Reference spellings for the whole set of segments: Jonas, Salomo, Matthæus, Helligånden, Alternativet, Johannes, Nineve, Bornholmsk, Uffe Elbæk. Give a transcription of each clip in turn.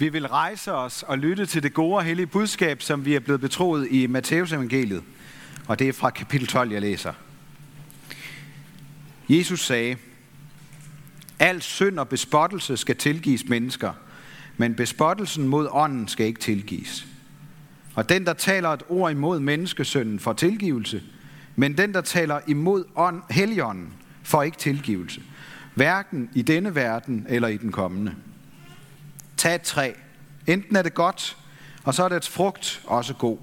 Vi vil rejse os og lytte til det gode og hellige budskab, som vi er blevet betroet i Matthæus evangeliet. Og det er fra kapitel 12, jeg læser. Jesus sagde, al synd og bespottelse skal tilgives mennesker, men bespottelsen mod ånden skal ikke tilgives. Og den, der taler et ord imod menneskesynden, får tilgivelse, men den, der taler imod Helligånden, får ikke tilgivelse, hverken i denne verden eller i den kommende. Tag et træ. Enten er det godt, og så er dets frugt også god.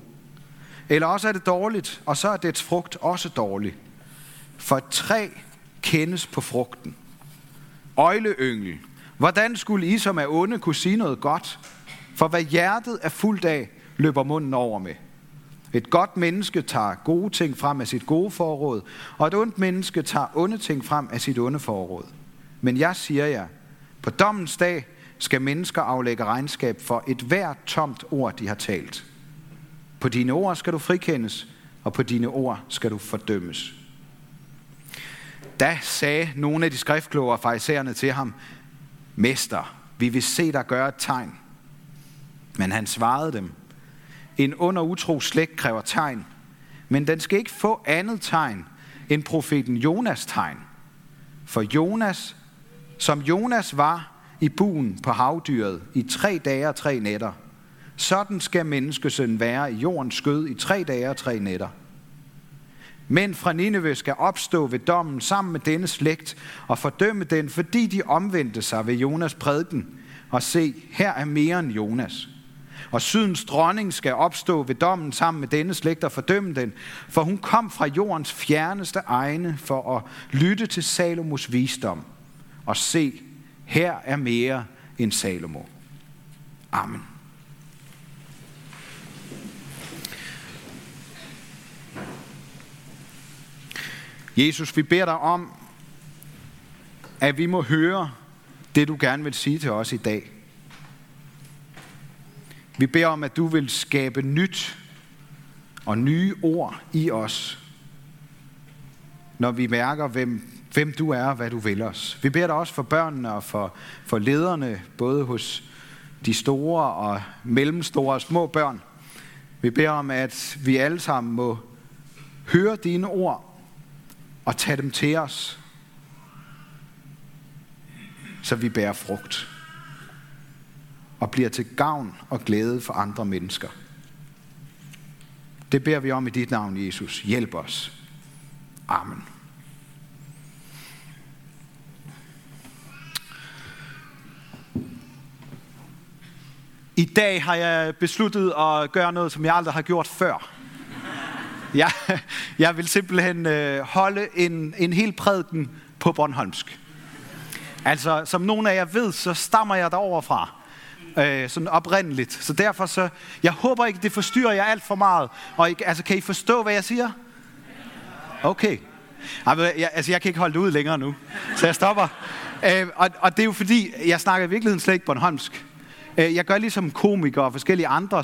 Eller også er det dårligt, og så er dets frugt også dårlig. For et træ kendes på frugten. Øgleyngel, hvordan skulle I, som er onde, kunne sige noget godt? For hvad hjertet er fuldt af, løber munden over med. Et godt menneske tager gode ting frem af sit gode forråd, og et ondt menneske tager onde ting frem af sit onde forråd. Men jeg siger jer, på dommens dag skal mennesker aflægge regnskab for et hvert tomt ord, de har talt. På dine ord skal du frikendes, og på dine ord skal du fordømmes. Da sagde nogle af de skriftkloge og farisæerne til ham, Mester, vi vil se dig gøre et tegn. Men han svarede dem, en ond og utro slægt kræver tegn, men den skal ikke få andet tegn end profeten Jonas' tegn. For Jonas, som Jonas var i buen på havdyret i 3 dage og 3 nætter, sådan skal menneskesønnen være i jordens skød i 3 dage og 3 nætter. Mænd fra Nineve skal opstå ved dommen sammen med denne slægt og fordømme den, fordi de omvendte sig ved Jonas' prædiken. Og se, her er mere end Jonas. Og sydens dronning skal opstå ved dommen sammen med denne slægt og fordømme den, for hun kom fra jordens fjerneste egne for at lytte til Salomos visdom. Og se, her er mere end Salomo. Amen. Jesus, vi beder dig om, at vi må høre det, du gerne vil sige til os i dag. Vi beder om, at du vil skabe nyt og nye ord i os, når vi mærker, hvem du er og hvad du vil os. Vi beder dig også for børnene og for lederne, både hos de store og mellemstore og små børn. Vi beder om, at vi alle sammen må høre dine ord og tage dem til os, så vi bærer frugt og bliver til gavn og glæde for andre mennesker. Det beder vi om i dit navn, Jesus. Hjælp os. Amen. I dag har jeg besluttet at gøre noget, som jeg aldrig har gjort før. Jeg vil simpelthen holde en hel prædiken på bornholmsk. Altså, som nogen af jer ved, så stammer jeg derovre fra. Sådan oprindeligt. Så derfor så, jeg håber ikke, det forstyrrer jer alt for meget. Og altså, kan I forstå, hvad jeg siger? Okay. Altså, jeg kan ikke holde det ud længere nu, så jeg stopper. Og det er jo fordi, jeg snakker i virkeligheden slet ikke bornholmsk. Jeg gør ligesom komikere og forskellige andre,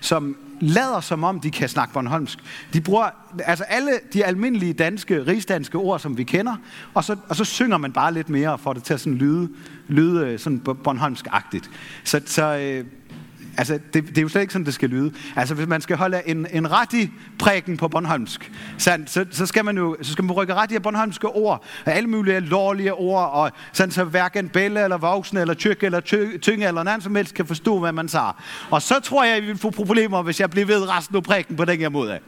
som lader som om, de kan snakke bornholmsk. De bruger altså alle de almindelige danske, rigsdanske ord, som vi kender, og så synger man bare lidt mere og får det til at sådan lyde sådan bornholmsk-agtigt. Så altså, det er jo slet ikke sådan, det skal lyde. Altså, hvis man skal holde en ret i præken på bornholmsk, så skal man rykke ret i bornholmske ord, og alle mulige lorlige ord, og sådan så hverken bælle, eller voksne, eller tjøkke, eller tynge, eller nogen som helst kan forstå, hvad man siger. Og så tror jeg, I vil få problemer, hvis jeg bliver ved resten af præken på den her måde.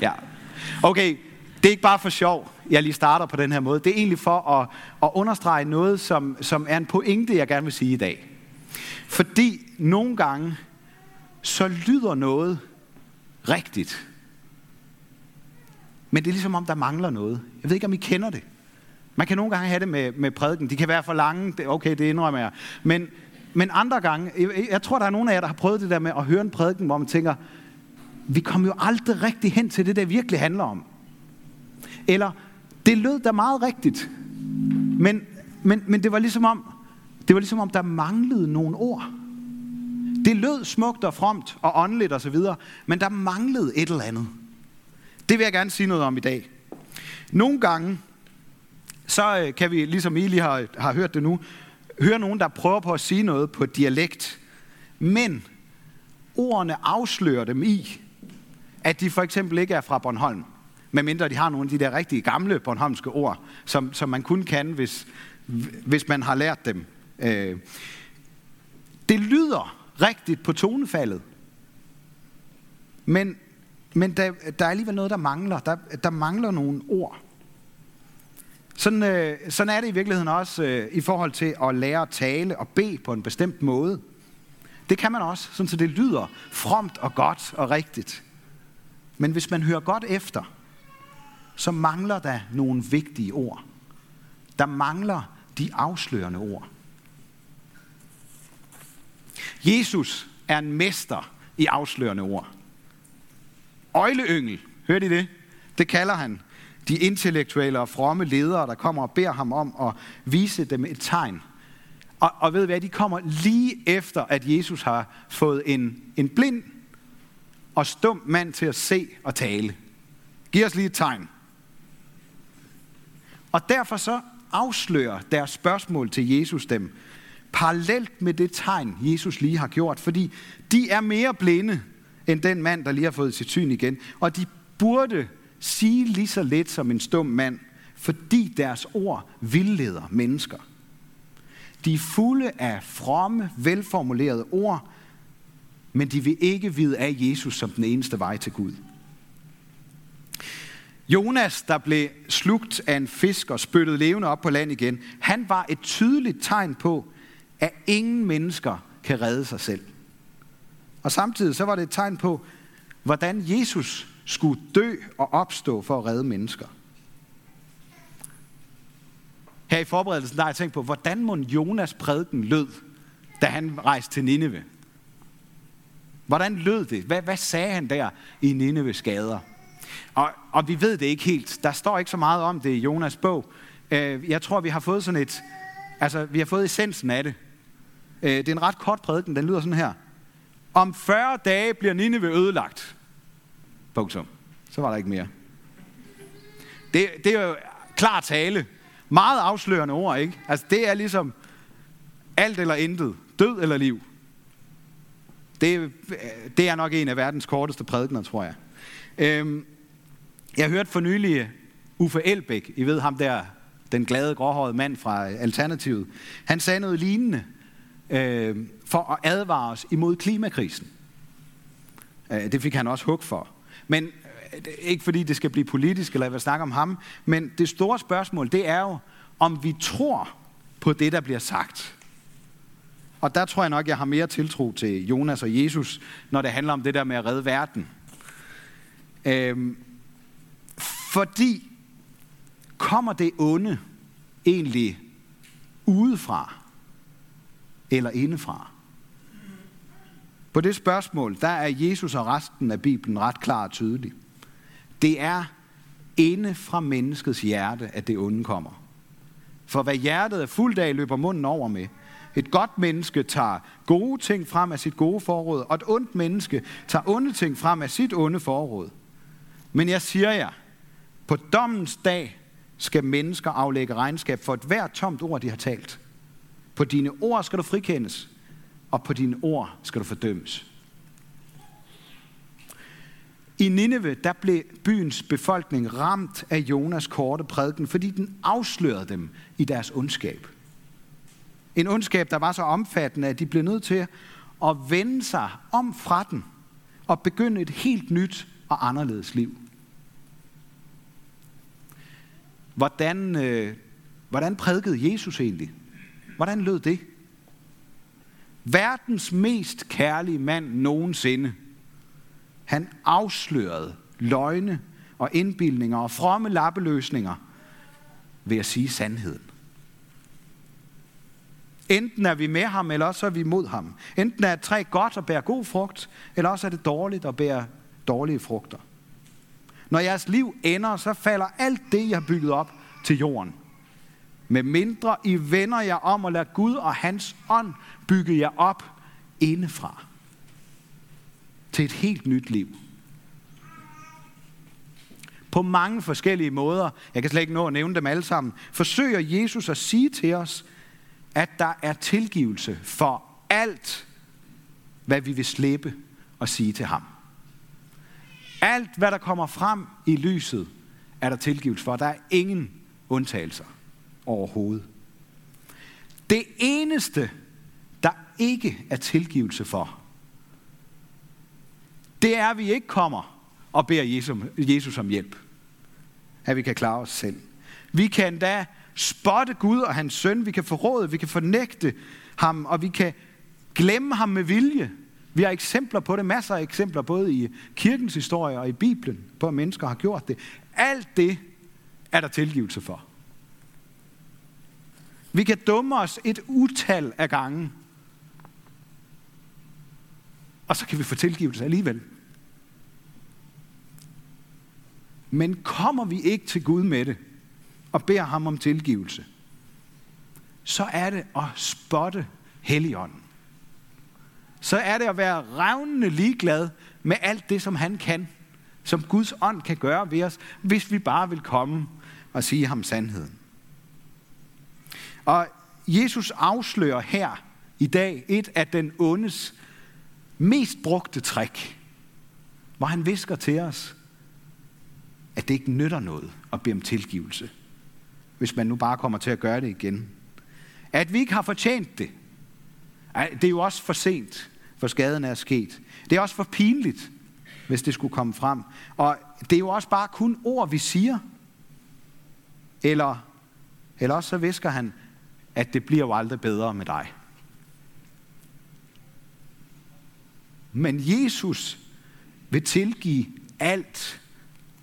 Ja. Okay, det er ikke bare for sjov, jeg lige starter på den her måde. Det er egentlig for at understrege noget, som er en pointe, jeg gerne vil sige i dag. Fordi nogle gange, så lyder noget rigtigt. Men det er ligesom om, der mangler noget. Jeg ved ikke, om I kender det. Man kan nogle gange have det med prædiken. De kan være for lange. Okay, det indrømmer jeg. Men andre gange, jeg tror, der er nogle af jer, der har prøvet det der med at høre en prædiken, hvor man tænker, vi kommer jo aldrig rigtig hen til det, der virkelig handler om. Eller, det lød da meget rigtigt. Men det var ligesom om, der manglede nogle ord. Det lød smukt og fromt og åndeligt og så videre, men der manglede et eller andet. Det vil jeg gerne sige noget om i dag. Nogle gange, så kan vi, ligesom I lige har hørt det nu, hører nogen, der prøver på at sige noget på dialekt, men ordene afslører dem i, at de for eksempel ikke er fra Bornholm, medmindre de har nogle af de der rigtige gamle bornholmske ord, som man kun kan, hvis man har lært dem. Det lyder rigtigt på tonefaldet, men der er alligevel noget, der mangler. Der mangler nogle ord. Sådan er det i virkeligheden også i forhold til at lære at tale og bede på en bestemt måde. Det kan man også, sådan så det lyder fromt og godt og rigtigt. Men hvis man hører godt efter, så mangler der nogle vigtige ord. Der mangler de afslørende ord. Jesus er en mester i afslørende ord. Øgleyngel, hørte I det? Det kalder han de intellektuelle og fromme ledere, der kommer og beder ham om at vise dem et tegn. Og ved I hvad, de kommer lige efter, at Jesus har fået en blind og stum mand til at se og tale. Giv os lige et tegn. Og derfor så afslører deres spørgsmål til Jesus dem, parallelt med det tegn, Jesus lige har gjort, fordi de er mere blinde end den mand, der lige har fået sit syn igen. Og de burde sige lige så lidt som en stum mand, fordi deres ord vildleder mennesker. De er fulde af fromme, velformulerede ord, men de vil ikke vide af Jesus som den eneste vej til Gud. Jonas, der blev slugt af en fisk og spyttet levende op på land igen, han var et tydeligt tegn på, at ingen mennesker kan redde sig selv. Og samtidig så var det et tegn på, hvordan Jesus skulle dø og opstå for at redde mennesker. Her i forberedelsen, der har jeg tænkt på, hvordan mon Jonas prædiken lød, da han rejste til Nineve. Hvordan lød det? Hvad sagde han der i Nineves gader? Og vi ved det ikke helt. Der står ikke så meget om det i Jonas' bog. Jeg tror, vi har fået sådan et... Altså, vi har fået essensen af det. Det er en ret kort prædiken, den lyder sådan her. Om 40 dage bliver Nineve ødelagt. Punktum. Så var der ikke mere. Det er jo klar tale. Meget afslørende ord, ikke? Altså, det er ligesom alt eller intet. Død eller liv. Det er nok en af verdens korteste prædikener, tror jeg. Jeg hørte for nylig Uffe Elbæk, I ved ham der, den glade, gråhårede mand fra Alternativet. Han sagde noget lignende for at advare os imod klimakrisen. Det fik han også hug for. Men ikke fordi det skal blive politisk, eller jeg vil snakke om ham, men det store spørgsmål, det er jo, om vi tror på det, der bliver sagt. Og der tror jeg nok, jeg har mere tiltro til Jonas og Jesus, når det handler om det der med at redde verden. Fordi kommer det onde egentlig udefra eller indefra? På det spørgsmål, der er Jesus og resten af Bibelen ret klar og tydelig. Det er inde fra menneskets hjerte, at det onde kommer. For hvad hjertet er fuldt af, løber munden over med. Et godt menneske tager gode ting frem af sit gode forråd, og et ondt menneske tager onde ting frem af sit onde forråd. Men jeg siger jer, på dommens dag skal mennesker aflægge regnskab for et hvert tomt ord, de har talt. På dine ord skal du frikendes, og på dine ord skal du fordømmes. I Nineve, der blev byens befolkning ramt af Jonas' korte prædiken, fordi den afslørede dem i deres ondskab. En ondskab, der var så omfattende, at de blev nødt til at vende sig om fra den og begynde et helt nyt og anderledes liv. Hvordan prædikede Jesus egentlig? Hvordan lød det? Verdens mest kærlige mand nogensinde. Han afslørede løgne og indbildninger og fromme lappeløsninger ved at sige sandheden. Enten er vi med ham, eller også er vi mod ham. Enten er et træ godt og bærer god frugt, eller også er det dårligt og bærer dårlige frugter. Når jeres liv ender, så falder alt det, jeg har bygget op, til jorden. Med mindre I vender jer om og lader Gud og hans ånd bygge jer op indefra. Til et helt nyt liv. På mange forskellige måder, jeg kan slet ikke nå at nævne dem alle sammen, forsøger Jesus at sige til os, at der er tilgivelse for alt, hvad vi vil slippe og sige til ham. Alt, hvad der kommer frem i lyset, er der tilgivelse for. Der er ingen undtagelser overhovedet. Det eneste, der ikke er tilgivelse for, det er, at vi ikke kommer og beder Jesus om hjælp. At vi kan klare os selv. Vi kan da spotte Gud og hans søn. Vi kan forråde, vi kan fornægte ham, og vi kan glemme ham med vilje. Vi har eksempler på det, masser af eksempler, både i kirkens historie og i Bibelen, på at mennesker har gjort det. Alt det er der tilgivelse for. Vi kan dumme os et utal af gange, og så kan vi få tilgivelse alligevel. Men kommer vi ikke til Gud med det, og beder ham om tilgivelse, så er det at spotte Helligånden. Så er det at være revnende ligeglad med alt det, som han kan, som Guds ånd kan gøre ved os, hvis vi bare vil komme og sige ham sandheden. Og Jesus afslører her i dag et af den ondes mest brugte trick, hvor han hvisker til os, at det ikke nytter noget at bede om tilgivelse, hvis man nu bare kommer til at gøre det igen. At vi ikke har fortjent det. Det er jo også for sent, for skaden er sket. Det er også for pinligt, hvis det skulle komme frem. Og det er jo også bare kun ord, vi siger. Eller også så hvisker han, at det bliver jo aldrig bedre med dig. Men Jesus vil tilgive alt,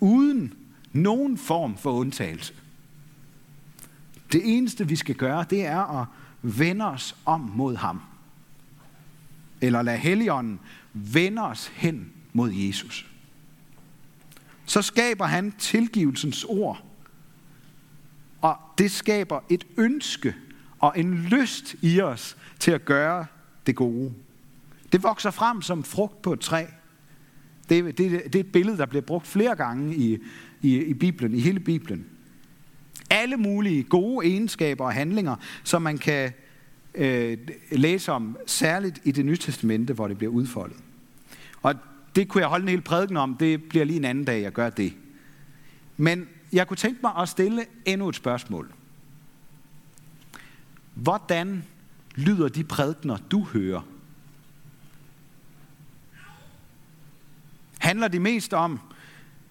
uden nogen form for undtagelse. Det eneste, vi skal gøre, det er at vende os om mod ham. Eller lad Helligånden vende os hen mod Jesus. Så skaber han tilgivelsens ord. Og det skaber et ønske og en lyst i os til at gøre det gode. Det vokser frem som frugt på et træ. Det er et billede, der bliver brugt flere gange i Bibelen, i hele Bibelen. Alle mulige gode egenskaber og handlinger, som man kan læse om, særligt i Det Nye Testamente, hvor det bliver udfoldet. Og det kunne jeg holde en hel prædiken om, det bliver lige en anden dag, jeg gør det. Men jeg kunne tænke mig at stille endnu et spørgsmål. Hvordan lyder de prædikener, du hører? Handler det mest om,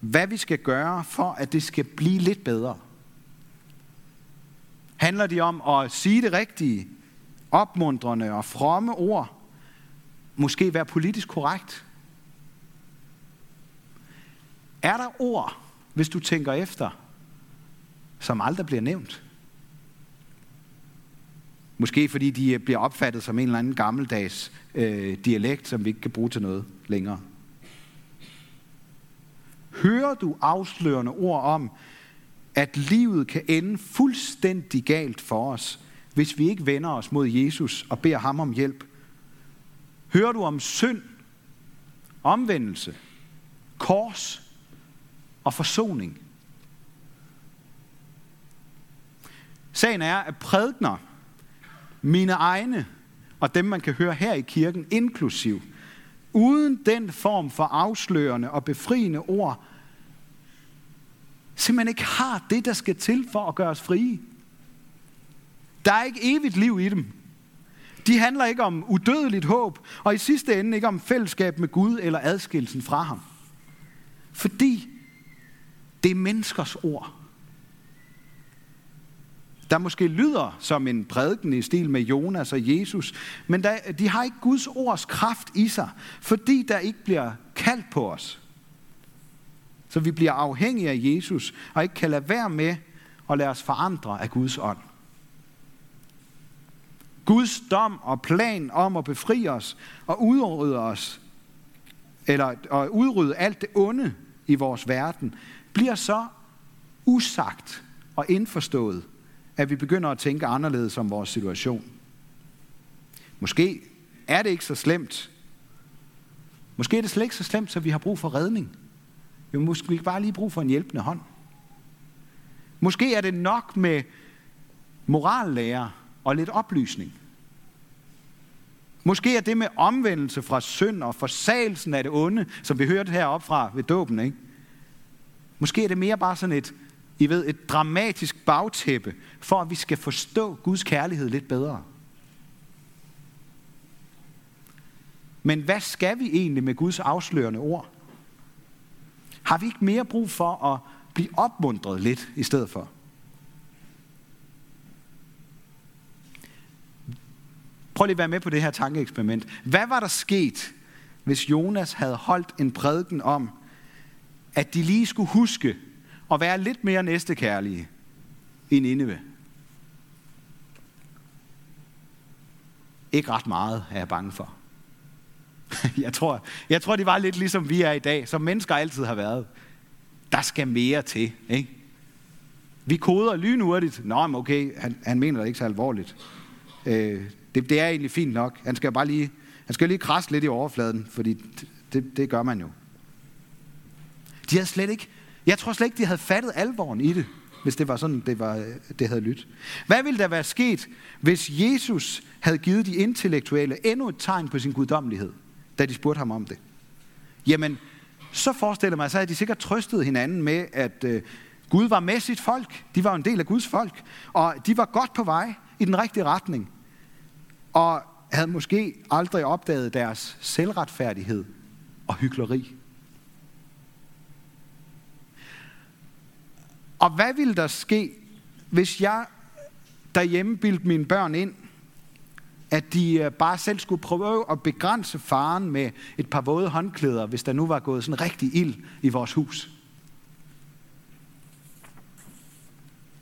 hvad vi skal gøre, for at det skal blive lidt bedre? Handler det om at sige det rigtige, opmuntrende og fromme ord? Måske være politisk korrekt? Er der ord, hvis du tænker efter, som aldrig bliver nævnt? Måske fordi de bliver opfattet som en eller anden gammeldags dialekt, som vi ikke kan bruge til noget længere. Hører du afslørende ord om, at livet kan ende fuldstændig galt for os, hvis vi ikke vender os mod Jesus og beder ham om hjælp? Hører du om synd, omvendelse, kors og forsoning? Sagen er, at prædikener, mine egne og dem, man kan høre her i kirken, inklusiv, uden den form for afslørende og befriende ord, simpelthen ikke har det, der skal til for at gøre os frie. Der er ikke evigt liv i dem. De handler ikke om udødeligt håb, og i sidste ende ikke om fællesskab med Gud eller adskillelsen fra ham. Fordi det er menneskers ord. Der måske lyder som en prædiken i stil med Jonas og Jesus, men de har ikke Guds ords kraft i sig, fordi der ikke bliver kaldt på os. Så vi bliver afhængige af Jesus, og ikke kan lade være med at lade os forandre af Guds ånd. Guds dom og plan om at befri os og udrydde os, eller at udrydde alt det onde i vores verden, bliver så usagt og indforstået, at vi begynder at tænke anderledes om vores situation. Måske er det ikke så slemt. Måske er det slet ikke så slemt, så vi har brug for redning. Vi har måske bare lige brug for en hjælpende hånd. Måske er det nok med morallærer og lidt oplysning. Måske er det med omvendelse fra synd og forsagelsen af det onde, som vi hørte heroppe fra ved dåben, ikke? Måske er det mere bare sådan et dramatisk bagtæppe, for at vi skal forstå Guds kærlighed lidt bedre. Men hvad skal vi egentlig med Guds afslørende ord? Har vi ikke mere brug for at blive opmuntret lidt i stedet for? Prøv lige at være med på det her tankeeksperiment. Hvad var der sket, hvis Jonas havde holdt en prædiken om, at de lige skulle huske at være lidt mere næstekærlige i Nineve? Ikke ret meget, er jeg bange for. Jeg tror, de var lidt ligesom vi er i dag, som mennesker altid har været. Der skal mere til, ikke? Vi koder lynhurtigt. Nå, men okay, han mener det ikke så alvorligt. Det er egentlig fint nok. Han skal lige krasse lidt i overfladen, fordi det gør man jo. Jeg tror slet ikke, de havde fattet alvoren i det, hvis det var sådan, det havde lyttet. Hvad ville der være sket, hvis Jesus havde givet de intellektuelle endnu et tegn på sin guddommelighed, da de spurgte ham om det? Jamen, så forestiller man sig, at de sikkert trøstede hinanden med, at Gud var med sit folk. De var en del af Guds folk, og de var godt på vej i den rigtige retning. Og havde måske aldrig opdaget deres selvretfærdighed og hykleri. Og hvad ville der ske, hvis jeg derhjemme bildte mine børn ind, at de bare selv skulle prøve at begrænse faren med et par våde håndklæder, hvis der nu var gået sådan rigtig ild i vores hus?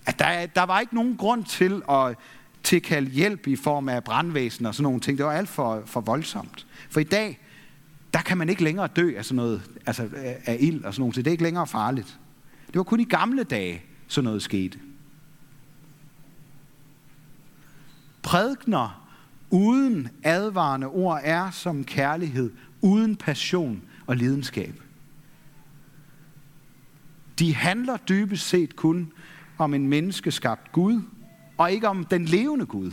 At der var ikke nogen grund til at tilkalde hjælp i form af brandvæsen og sådan nogle ting. Det var alt for voldsomt. For i dag, der kan man ikke længere dø af sådan noget, altså af ild og sådan nogle ting. Det er ikke længere farligt. Det var kun i gamle dage, sådan noget skete. Prædikener uden advarende ord er som kærlighed, uden passion og lidenskab. De handler dybest set kun om en menneskeskabt Gud, og ikke om den levende Gud.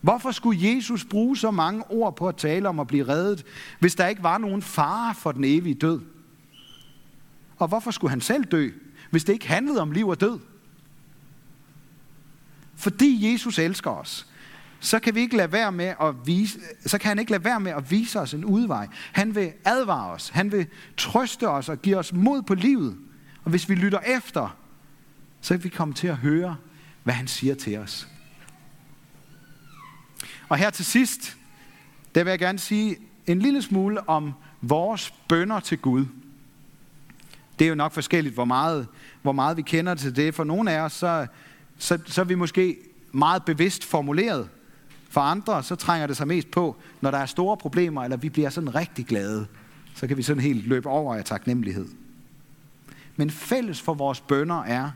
Hvorfor skulle Jesus bruge så mange ord på at tale om at blive reddet, hvis der ikke var nogen fare for den evige død? Og hvorfor skulle han selv dø, hvis det ikke handlede om liv og død? Fordi Jesus elsker os, så kan han ikke lade være med at vise os en udvej. Han vil advare os, han vil trøste os og give os mod på livet. Og hvis vi lytter efter, så kan vi komme til at høre, hvad han siger til os. Og her til sidst, der vil jeg gerne sige en lille smule om vores bønner til Gud. Det er jo nok forskelligt, hvor meget vi kender til det. For nogle af os, så er vi måske meget bevidst formuleret. For andre, så trænger det sig mest på, når der er store problemer, eller vi bliver sådan rigtig glade. Så kan vi sådan helt løbe over af taknemmelighed. Men fælles for vores bønner er,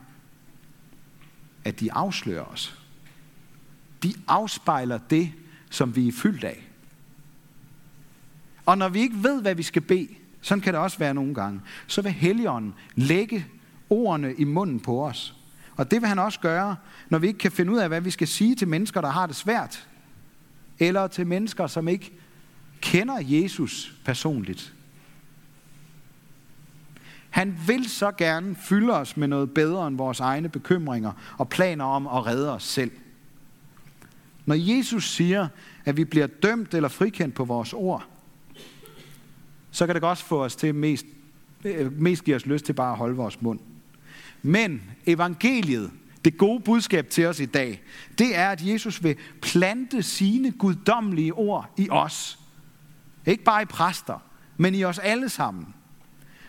at de afslører os. De afspejler det, som vi er fyldt af. Og når vi ikke ved, hvad vi skal bede, sådan kan det også være nogle gange, så vil Helligånden lægge ordene i munden på os. Og det vil han også gøre, når vi ikke kan finde ud af, hvad vi skal sige til mennesker, der har det svært, eller til mennesker, som ikke kender Jesus personligt. Han vil så gerne fylde os med noget bedre end vores egne bekymringer og planer om at redde os selv. Når Jesus siger, at vi bliver dømt eller frikendt på vores ord, så kan det også få os til mest give os lyst til bare at holde vores mund. Men evangeliet, det gode budskab til os i dag, det er, at Jesus vil plante sine guddommelige ord i os. Ikke bare i præster, men i os alle sammen.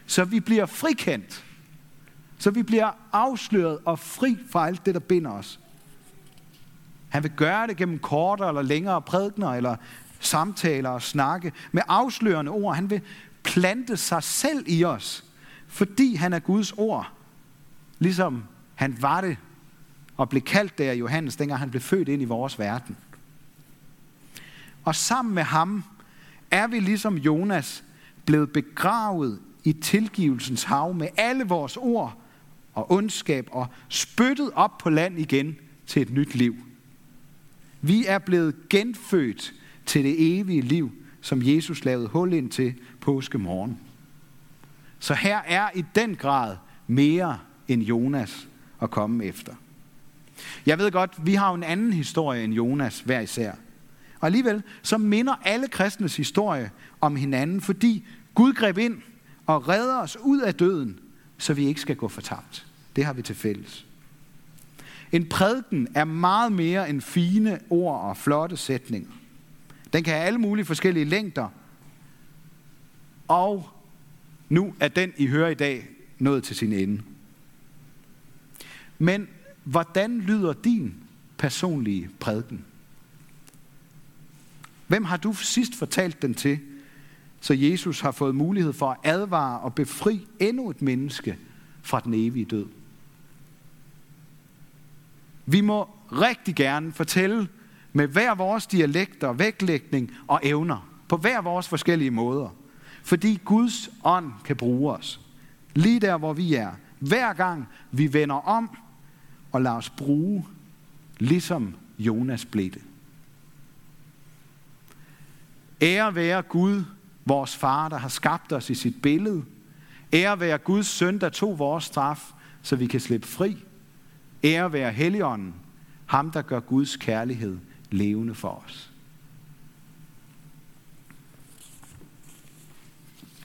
Så vi bliver frikendt. Så vi bliver afsløret og fri fra alt det, der binder os. Han vil gøre det gennem kortere eller længere prædikener eller samtaler og snakke med afslørende ord. Han vil plante sig selv i os, fordi han er Guds ord. Ligesom han var det og blev kaldt der Johannes, dengang han blev født ind i vores verden. Og sammen med ham er vi ligesom Jonas blevet begravet i tilgivelsens hav med alle vores ord og ondskab og spyttet op på land igen til et nyt liv. Vi er blevet genfødt til det evige liv, som Jesus lavede hul ind til påskemorgen. Så her er i den grad mere end Jonas at komme efter. Jeg ved godt, vi har jo en anden historie end Jonas hver især. Og alligevel så minder alle kristnes historie om hinanden, fordi Gud greb ind og redder os ud af døden, så vi ikke skal gå fortabt. Det har vi til fælles. En prædiken er meget mere end fine ord og flotte sætninger. Den kan have alle mulige forskellige længder. Og nu er den, I hører i dag, nået til sin ende. Men hvordan lyder din personlige prædiken? Hvem har du sidst fortalt den til, så Jesus har fået mulighed for at advare og befri endnu et menneske fra den evige død? Vi må rigtig gerne fortælle med hver vores dialekter, vægtlægning og evner, på hver vores forskellige måder. Fordi Guds ånd kan bruge os, lige der hvor vi er, hver gang vi vender om og lader os bruge, ligesom Jonas blev det. Ære være Gud, vores far, der har skabt os i sit billede. Ære være Guds søn, der tog vores straf, så vi kan slippe fri. Ære være Helligånden, ham der gør Guds kærlighed levende for os.